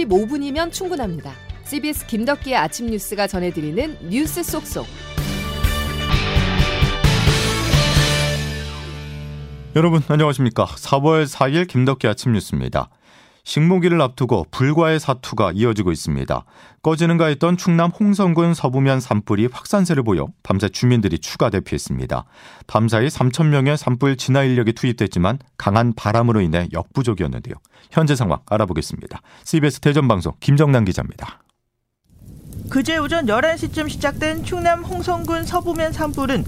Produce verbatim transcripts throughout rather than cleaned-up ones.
십오 분이면 충분합니다. 씨비에스 김덕기의 아침 뉴스가 전해드리는 뉴스 쏙쏙. 여러분 안녕하십니까. 사월 사일 김덕기 아침 뉴스입니다. 식목일을 앞두고 불과의 사투가 이어지고 있습니다. 꺼지는가 했던 충남 홍성군 서부면 산불이 확산세를 보여 밤새 주민들이 추가 대피했습니다. 밤사이 삼천 명의 산불 진화 인력이 투입됐지만 강한 바람으로 인해 역부족이었는데요. 현재 상황 알아보겠습니다. 씨비에스 대전방송 김정남 기자입니다. 그제 오전 열한 시쯤 시작된 충남 홍성군 서부면 산불은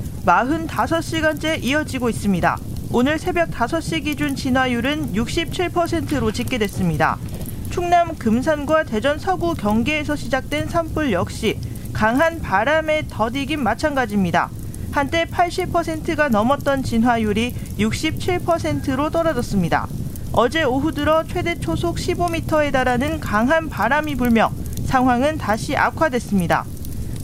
사십오 시간째 이어지고 있습니다. 오늘 새벽 다섯 시 기준 진화율은 육십칠 퍼센트로 집계됐습니다. 충남 금산과 대전 서구 경계에서 시작된 산불 역시 강한 바람에 더디긴 마찬가지입니다. 한때 팔십 퍼센트가 넘었던 진화율이 육십칠 퍼센트로 떨어졌습니다. 어제 오후 들어 최대 초속 십오 미터에 달하는 강한 바람이 불며 상황은 다시 악화됐습니다.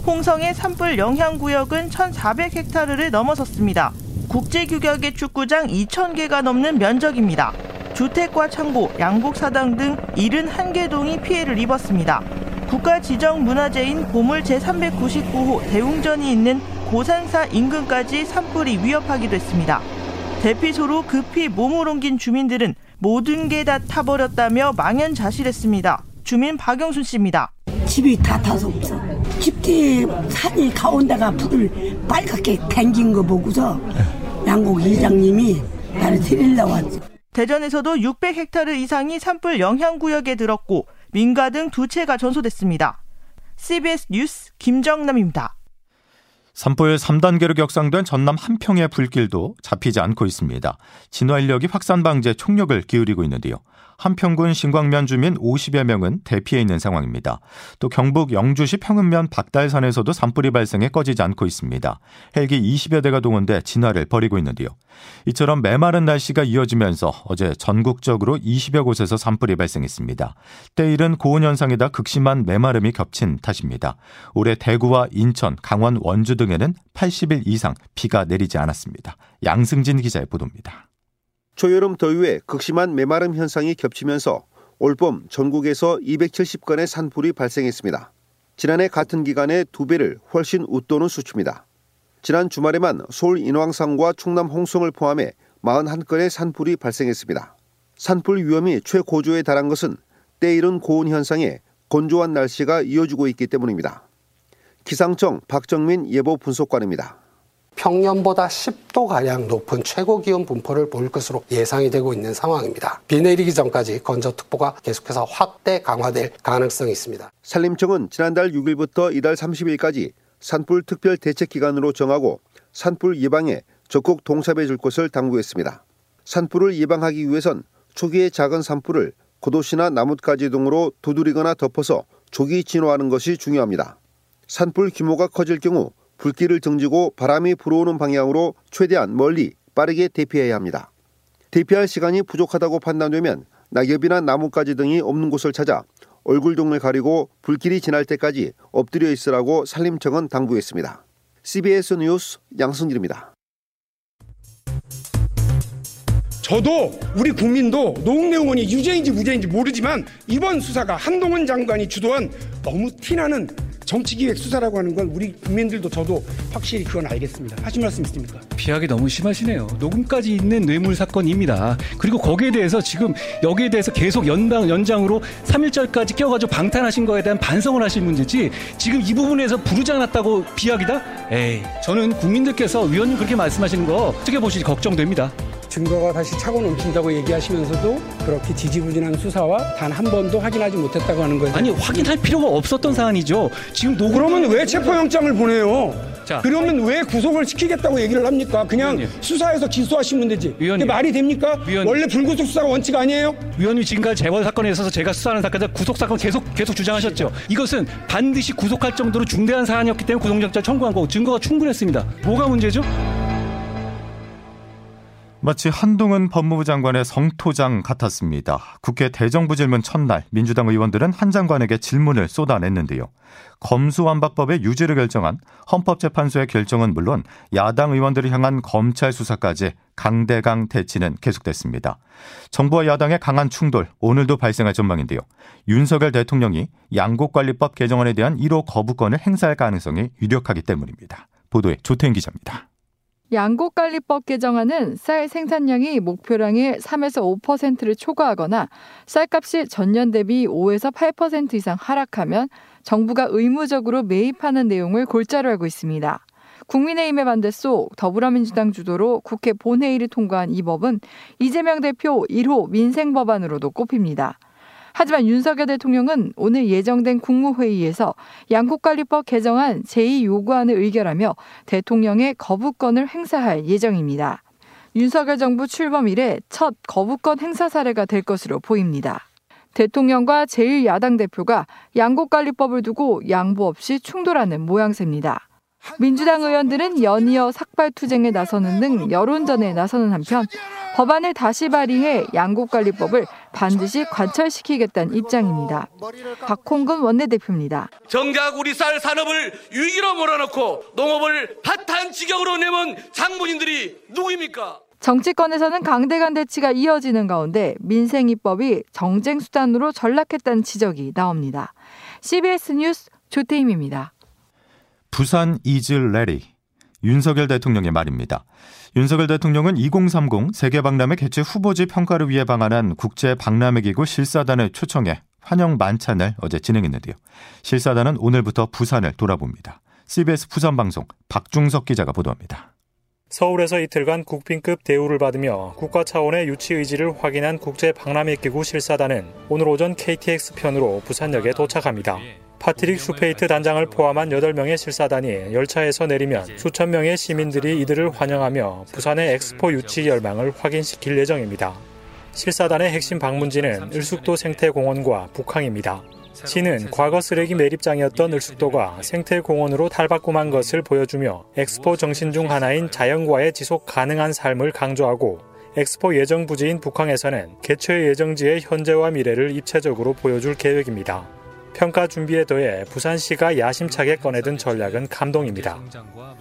홍성의 산불 영향구역은 천사백 헥타르를 넘어섰습니다. 국제규격의 축구장 이천 개가 넘는 면적입니다. 주택과 창고, 양곡사당 등 칠십일 개 동이 피해를 입었습니다. 국가지정문화재인 보물 제삼백구십구 호 대웅전이 있는 고산사 인근까지 산불이 위협하기도 했습니다. 대피소로 급히 몸을 옮긴 주민들은 모든 게 다 타버렸다며 망연자실했습니다. 주민 박영순 씨입니다. 집이 다 타서 없어. 집뒤 산이 가온데가 불을 빨갛게 당긴 거 보고서 양곡 이장님이 나를 데리려고 왔지. 대전에서도 육백 헥타르 이상이 산불 영향구역에 들었고 민가 등 두 채가 전소됐습니다. 씨비에스 뉴스 김정남입니다. 산불 삼 단계로 격상된 전남 함평의 불길도 잡히지 않고 있습니다. 진화인력이 확산 방지에 총력을 기울이고 있는데요. 함평군 신광면 주민 오십여 명은 대피해 있는 상황입니다. 또 경북 영주시 평음면 박달산에서도 산불이 발생해 꺼지지 않고 있습니다. 헬기 이십여 대가 동원돼 진화를 벌이고 있는데요. 이처럼 메마른 날씨가 이어지면서 어제 전국적으로 이십여 곳에서 산불이 발생했습니다. 때일은 고온현상에다 극심한 메마름이 겹친 탓입니다. 올해 대구와 인천, 강원, 원주 등에는 팔십 일 이상 비가 내리지 않았습니다. 양승진 기자의 보도입니다. 초여름 더위에 극심한 메마름 현상이 겹치면서 올봄 전국에서 이백칠십 건의 산불이 발생했습니다. 지난해 같은 기간의 두 배를 훨씬 웃도는 수치입니다. 지난 주말에만 서울 인왕산과 충남 홍성을 포함해 사십일 건의 산불이 발생했습니다. 산불 위험이 최고조에 달한 것은 때이른 고온 현상에 건조한 날씨가 이어지고 있기 때문입니다. 기상청 박정민 예보분석관입니다. 평년보다 십 도가량 높은 최고기온 분포를 보일 것으로 예상이 되고 있는 상황입니다. 비 내리기 전까지 건조특보가 계속해서 확대 강화될 가능성이 있습니다. 산림청은 지난달 육 일부터 이달 삼십 일까지 산불특별대책기간으로 정하고 산불 예방에 적극 동참해 줄 것을 당부했습니다. 산불을 예방하기 위해선 초기의 작은 산불을 겉옷이나 나뭇가지 등으로 두드리거나 덮어서 조기 진화하는 것이 중요합니다. 산불 규모가 커질 경우 불길을 등지고 바람이 불어오는 방향으로 최대한 멀리 빠르게 대피해야 합니다. 대피할 시간이 부족하다고 판단되면 낙엽이나 나뭇가지 등이 없는 곳을 찾아 얼굴 등을 가리고 불길이 지날 때까지 엎드려 있으라고 산림청은 당부했습니다. 씨비에스 뉴스 양승길입니다. 저도 우리 국민도 노웅래 의원이 유죄인지 무죄인지 모르지만 이번 수사가 한동훈 장관이 주도한 너무 티나는 정치기획 수사라고 하는 건 우리 국민들도 저도 확실히 그건 알겠습니다. 하신 말씀 있습니까? 비약이 너무 심하시네요. 녹음까지 있는 뇌물 사건입니다. 그리고 거기에 대해서 지금 여기에 대해서 계속 연방, 연장으로 삼 일절까지 껴가지고 방탄하신 거에 대한 반성을 하실 문제지 지금 이 부분에서 부르지 않았다고 비약이다? 에이, 저는 국민들께서 위원님 그렇게 말씀하시는 거 어떻게 보실지 걱정됩니다. 증거가 다시 차고 넘친다고 얘기하시면서도 그렇게 지지부진한 수사와 단 한 번도 확인하지 못했다고 하는 거예요. 아니 확인할 필요가 없었던 사안이죠. 지금 녹음... 그러면 왜 체포영장을 보내요? 자, 그러면 왜 구속을 시키겠다고 얘기를 합니까? 그냥 위원님. 수사해서 기소하시면 되지. 위원님. 그게 말이 됩니까? 위원님. 원래 불구속 수사가 원칙 아니에요? 위원님 지금까지 재벌 사건에 있어서 제가 수사하는 사건에서 구속 사건 계속 계속 주장하셨죠. 이것은 반드시 구속할 정도로 중대한 사안이었기 때문에 구속영장 청구한 거고 증거가 충분했습니다. 뭐가 문제죠? 마치 한동훈 법무부 장관의 성토장 같았습니다. 국회 대정부질문 첫날 민주당 의원들은 한 장관에게 질문을 쏟아냈는데요. 검수완박법의 유지를 결정한 헌법재판소의 결정은 물론 야당 의원들을 향한 검찰 수사까지 강대강 대치는 계속됐습니다. 정부와 야당의 강한 충돌, 오늘도 발생할 전망인데요. 윤석열 대통령이 양곡관리법 개정안에 대한 일 호 거부권을 행사할 가능성이 유력하기 때문입니다. 보도에 조태인 기자입니다. 양곡관리법 개정안은 쌀 생산량이 목표량의 삼에서 오 퍼센트를 초과하거나 쌀값이 전년 대비 오에서 팔 퍼센트 이상 하락하면 정부가 의무적으로 매입하는 내용을 골자로 알고 있습니다. 국민의힘의 반대 속 더불어민주당 주도로 국회 본회의를 통과한 이 법은 이재명 대표 일 호 민생법안으로도 꼽힙니다. 하지만 윤석열 대통령은 오늘 예정된 국무회의에서 양곡관리법 개정안 제이 요구안을 의결하며 대통령의 거부권을 행사할 예정입니다. 윤석열 정부 출범 이래 첫 거부권 행사 사례가 될 것으로 보입니다. 대통령과 제일 야당 대표가 양곡관리법을 두고 양보 없이 충돌하는 모양새입니다. 민주당 의원들은 연이어 삭발투쟁에 나서는 등 여론전에 나서는 한편 법안을 다시 발의해 양곡관리법을 반드시 관철시키겠다는 입장입니다. 박홍근 원내대표입니다. 정작 우리 쌀 산업을 위기로 몰아넣고 농업을 파탄 지경으로 내몬 장본인들이 누구입니까? 정치권에서는 강대강 대치가 이어지는 가운데 민생이법이 정쟁 수단으로 전락했다는 지적이 나옵니다. 씨비에스 뉴스 조태임입니다. 부산 이즐 레리, 윤석열 대통령의 말입니다. 윤석열 대통령은 이공삼공 세계박람회 개최 후보지 평가를 위해 방한한 국제박람회기구 실사단을 초청해 환영 만찬을 어제 진행했는데요. 실사단은 오늘부터 부산을 돌아봅니다. 씨비에스 부산방송 박중석 기자가 보도합니다. 서울에서 이틀간 국빈급 대우를 받으며 국가 차원의 유치 의지를 확인한 국제박람회기구 실사단은 오늘 오전 케이티엑스 편으로 부산역에 도착합니다. 파트릭 슈페이트 단장을 포함한 여덟 명의 실사단이 열차에서 내리면 수천 명의 시민들이 이들을 환영하며 부산의 엑스포 유치 열망을 확인시킬 예정입니다. 실사단의 핵심 방문지는 을숙도 생태공원과 북항입니다. 시는 과거 쓰레기 매립장이었던 을숙도가 생태공원으로 탈바꿈한 것을 보여주며 엑스포 정신 중 하나인 자연과의 지속 가능한 삶을 강조하고 엑스포 예정 부지인 북항에서는 개최 예정지의 현재와 미래를 입체적으로 보여줄 계획입니다. 평가 준비에 더해 부산시가 야심차게 꺼내든 전략은 감동입니다.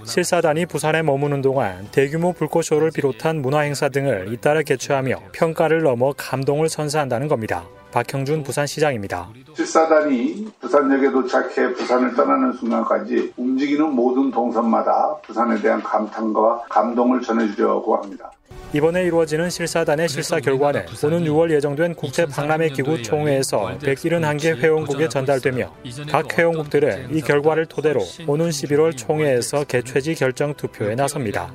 실사단이 부산에 머무는 동안 대규모 불꽃쇼를 비롯한 문화행사 등을 잇따라 개최하며 평가를 넘어 감동을 선사한다는 겁니다. 박형준 부산시장입니다. 실사단이 부산역에 도착해 부산을 떠나는 순간까지 움직이는 모든 동선마다 부산에 대한 감탄과 감동을 전해주려고 합니다. 이번에 이루어지는 실사단의 실사 결과는 오는 유월 예정된 국제박람회기구 총회에서 백칠십일 개 회원국에 전달되며 각 회원국들은 이 결과를 토대로 오는 십일월 총회에서 개최지 결정 투표에 나섭니다.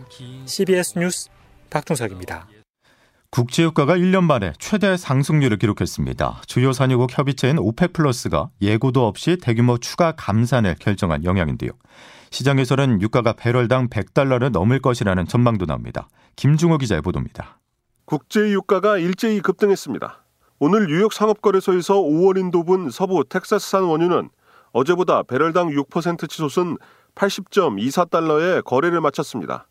씨비에스 뉴스 박중석입니다. 국제유가가 일 년 만에 최대 상승률을 기록했습니다. 주요 산유국 협의체인 오페플러스가 예고도 없이 대규모 추가 감산을 결정한 영향인데요. 시장에서는 유가가 배럴당 백 달러를 넘을 것이라는 전망도 나옵니다. 김중호 기자의 보도입니다. 국제유가가 일제히 급등했습니다. 오늘 뉴욕 상업거래소에서 오월 인도분 서부 텍사스산 원유는 어제보다 배럴당 육 퍼센트 치솟은 팔십 점 이십사 달러에 거래를 마쳤습니다.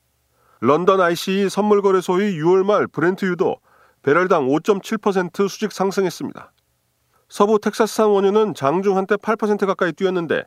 런던 아이씨이 선물거래소의 유월 말 브렌트유도 배럴당 오 점 칠 퍼센트 수직 상승했습니다. 서부 텍사스산 원유는 장중 한때 팔 퍼센트 가까이 뛰었는데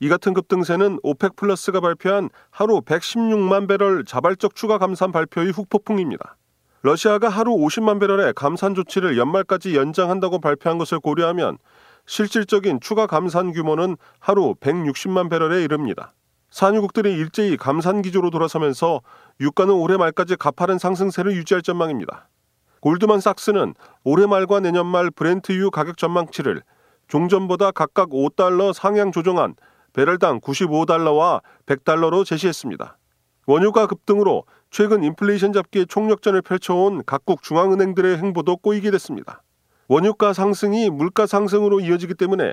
이 같은 급등세는 오펙 플러스가 발표한 하루 백십육만 배럴 자발적 추가 감산 발표의 후폭풍입니다. 러시아가 하루 오십만 배럴의 감산 조치를 연말까지 연장한다고 발표한 것을 고려하면 실질적인 추가 감산 규모는 하루 백육십만 배럴에 이릅니다. 산유국들이 일제히 감산 기조로 돌아서면서 유가는 올해 말까지 가파른 상승세를 유지할 전망입니다. 골드만삭스는 올해 말과 내년 말 브렌트유 가격 전망치를 종전보다 각각 오 달러 상향 조정한 배럴당 구십오 달러와 백 달러로 제시했습니다. 원유가 급등으로 최근 인플레이션 잡기의 총력전을 펼쳐온 각국 중앙은행들의 행보도 꼬이게 됐습니다. 원유가 상승이 물가 상승으로 이어지기 때문에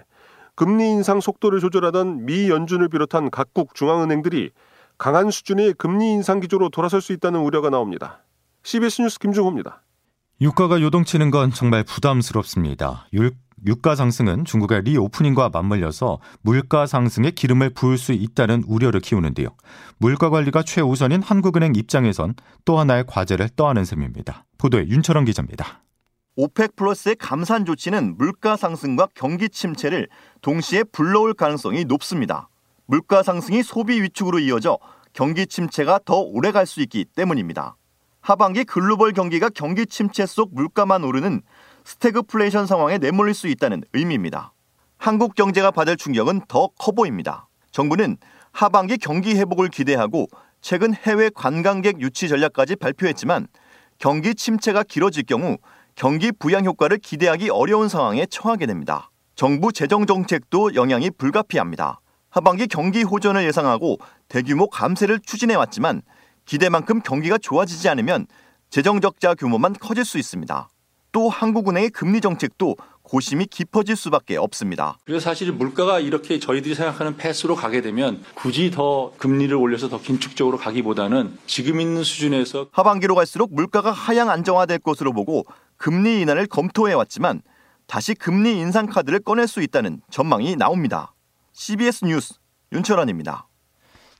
금리 인상 속도를 조절하던 미 연준을 비롯한 각국 중앙은행들이 강한 수준의 금리 인상 기조로 돌아설 수 있다는 우려가 나옵니다. 씨비에스 뉴스 김중호입니다. 유가가 요동치는 건 정말 부담스럽습니다. 유, 유가 상승은 중국의 리오프닝과 맞물려서 물가 상승에 기름을 부을 수 있다는 우려를 키우는데요. 물가 관리가 최우선인 한국은행 입장에선 또 하나의 과제를 떠안은 셈입니다. 보도에 윤철원 기자입니다. 오펙 플러스의 감산 조치는 물가 상승과 경기 침체를 동시에 불러올 가능성이 높습니다. 물가 상승이 소비 위축으로 이어져 경기 침체가 더 오래 갈 수 있기 때문입니다. 하반기 글로벌 경기가 경기 침체 속 물가만 오르는 스태그플레이션 상황에 내몰릴 수 있다는 의미입니다. 한국 경제가 받을 충격은 더 커 보입니다. 정부는 하반기 경기 회복을 기대하고 최근 해외 관광객 유치 전략까지 발표했지만 경기 침체가 길어질 경우 경기 부양 효과를 기대하기 어려운 상황에 처하게 됩니다. 정부 재정 정책도 영향이 불가피합니다. 하반기 경기 호전을 예상하고 대규모 감세를 추진해왔지만 기대만큼 경기가 좋아지지 않으면 재정 적자 규모만 커질 수 있습니다. 또 한국은행의 금리 정책도 고심이 깊어질 수밖에 없습니다. 그래서 사실 물가가 이렇게 저희들이 생각하는 패스로 가게 되면 굳이 더 금리를 올려서 더 긴축적으로 가기보다는 지금 있는 수준에서 하반기로 갈수록 물가가 하향 안정화될 것으로 보고 금리 인하를 검토해왔지만 다시 금리 인상 카드를 꺼낼 수 있다는 전망이 나옵니다. 씨비에스 뉴스 윤철원입니다.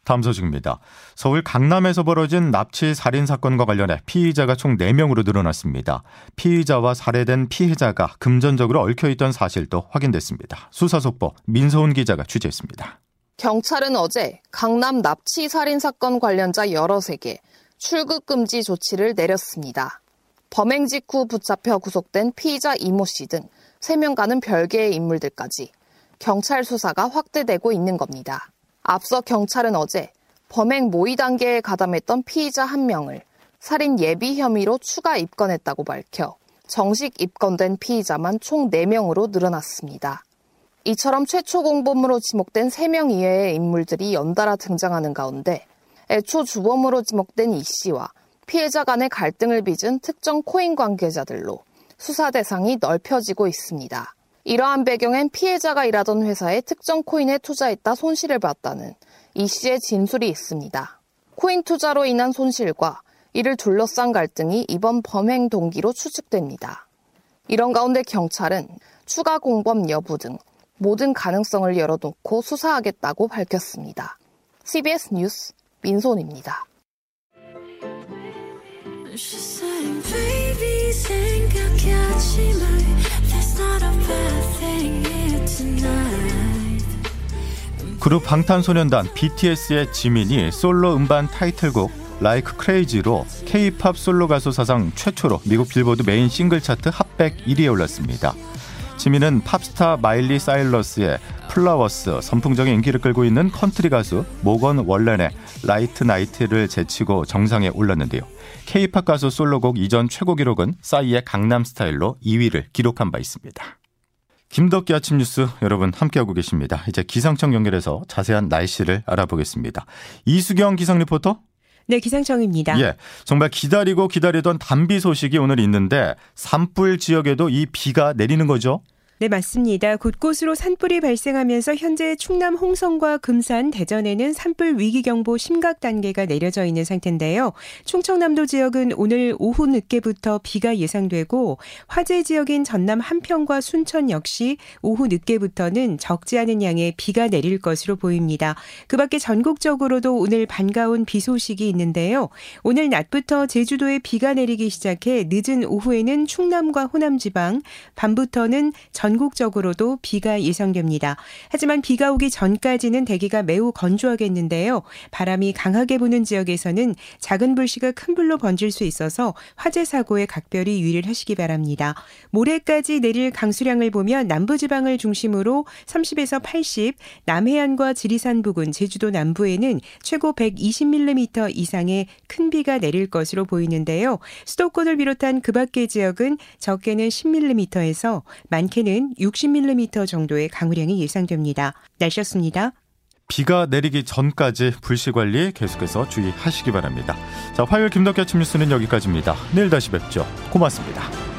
다음 소식입니다. 서울 강남에서 벌어진 납치 살인 사건과 관련해 피의자가 총 네 명으로 늘어났습니다. 피의자와 살해된 피해자가 금전적으로 얽혀있던 사실도 확인됐습니다. 수사속보 민서훈 기자가 취재했습니다. 경찰은 어제 강남 납치 살인 사건 관련자 열여섯 개 출국 금지 조치를 내렸습니다. 범행 직후 붙잡혀 구속된 피의자 이모 씨 등 세 명과는 별개의 인물들까지 경찰 수사가 확대되고 있는 겁니다. 앞서 경찰은 어제 범행 모의 단계에 가담했던 피의자 한 명을 살인 예비 혐의로 추가 입건했다고 밝혀 정식 입건된 피의자만 총 네 명으로 늘어났습니다. 이처럼 최초 공범으로 지목된 세 명 이외의 인물들이 연달아 등장하는 가운데 애초 주범으로 지목된 이 씨와 피해자 간의 갈등을 빚은 특정 코인 관계자들로 수사 대상이 넓혀지고 있습니다. 이러한 배경엔 피해자가 일하던 회사에 특정 코인에 투자했다 손실을 봤다는 이 씨의 진술이 있습니다. 코인 투자로 인한 손실과 이를 둘러싼 갈등이 이번 범행 동기로 추측됩니다. 이런 가운데 경찰은 추가 공범 여부 등 모든 가능성을 열어놓고 수사하겠다고 밝혔습니다. 씨비에스 뉴스 민소은입니다. 그룹 방탄소년단 비티에스의 지민이 솔로 음반 타이틀곡 Like Crazy로 K-팝 솔로 가수 사상 최초로 미국 빌보드 메인 싱글 차트 핫 백 일 위에 올랐습니다. 지민은 팝스타 마일리 사이러스의 플라워스, 선풍적인 인기를 끌고 있는 컨트리 가수 모건 월렌의 라이트 나이트를 제치고 정상에 올랐는데요. K-팝 가수 솔로곡 이전 최고 기록은 싸이의 강남스타일로 이 위를 기록한 바 있습니다. 김덕기 아침 뉴스 여러분 함께하고 계십니다. 이제 기상청 연결해서 자세한 날씨를 알아보겠습니다. 이수경 기상 리포터. 네, 기상청입니다. 예, 정말 기다리고 기다리던 단비 소식이 오늘 있는데 산불 지역에도 이 비가 내리는 거죠? 네, 맞습니다. 곳곳으로 산불이 발생하면서 현재 충남 홍성과 금산, 대전에는 산불 위기경보 심각 단계가 내려져 있는 상태인데요. 충청남도 지역은 오늘 오후 늦게부터 비가 예상되고 화재 지역인 전남 함평과 순천 역시 오후 늦게부터는 적지 않은 양의 비가 내릴 것으로 보입니다. 그 밖에 전국적으로도 오늘 반가운 비 소식이 있는데요. 오늘 낮부터 제주도에 비가 내리기 시작해 늦은 오후에는 충남과 호남지방, 밤부터는 전 전국적으로도 비가 예상됩니다. 하지만 비가 오기 전까지는 대기가 매우 건조하겠는데요. 바람이 강하게 부는 지역에서는 작은 불씨가 큰 불로 번질 수 있어서 화재 사고에 각별히 유의를 하시기 바랍니다. 모레까지 내릴 강수량을 보면 남부지방을 중심으로 삼십에서 팔십, 남해안과 지리산 부근, 제주도 남부에는 최고 백이십 밀리미터 이상의 큰 비가 내릴 것으로 보이는데요. 수도권을 비롯한 그 밖의 지역은 적게는 십 밀리미터에서 많게는 육십 밀리미터 정도의 강우량이 예상됩니다. 날씨였습니다. 비가 내리기 전까지 불씨 관리 계속해서 주의하시기 바랍니다. 자, 화요일 김덕기 아침 뉴스는 여기까지입니다. 내일 다시 뵙죠. 고맙습니다.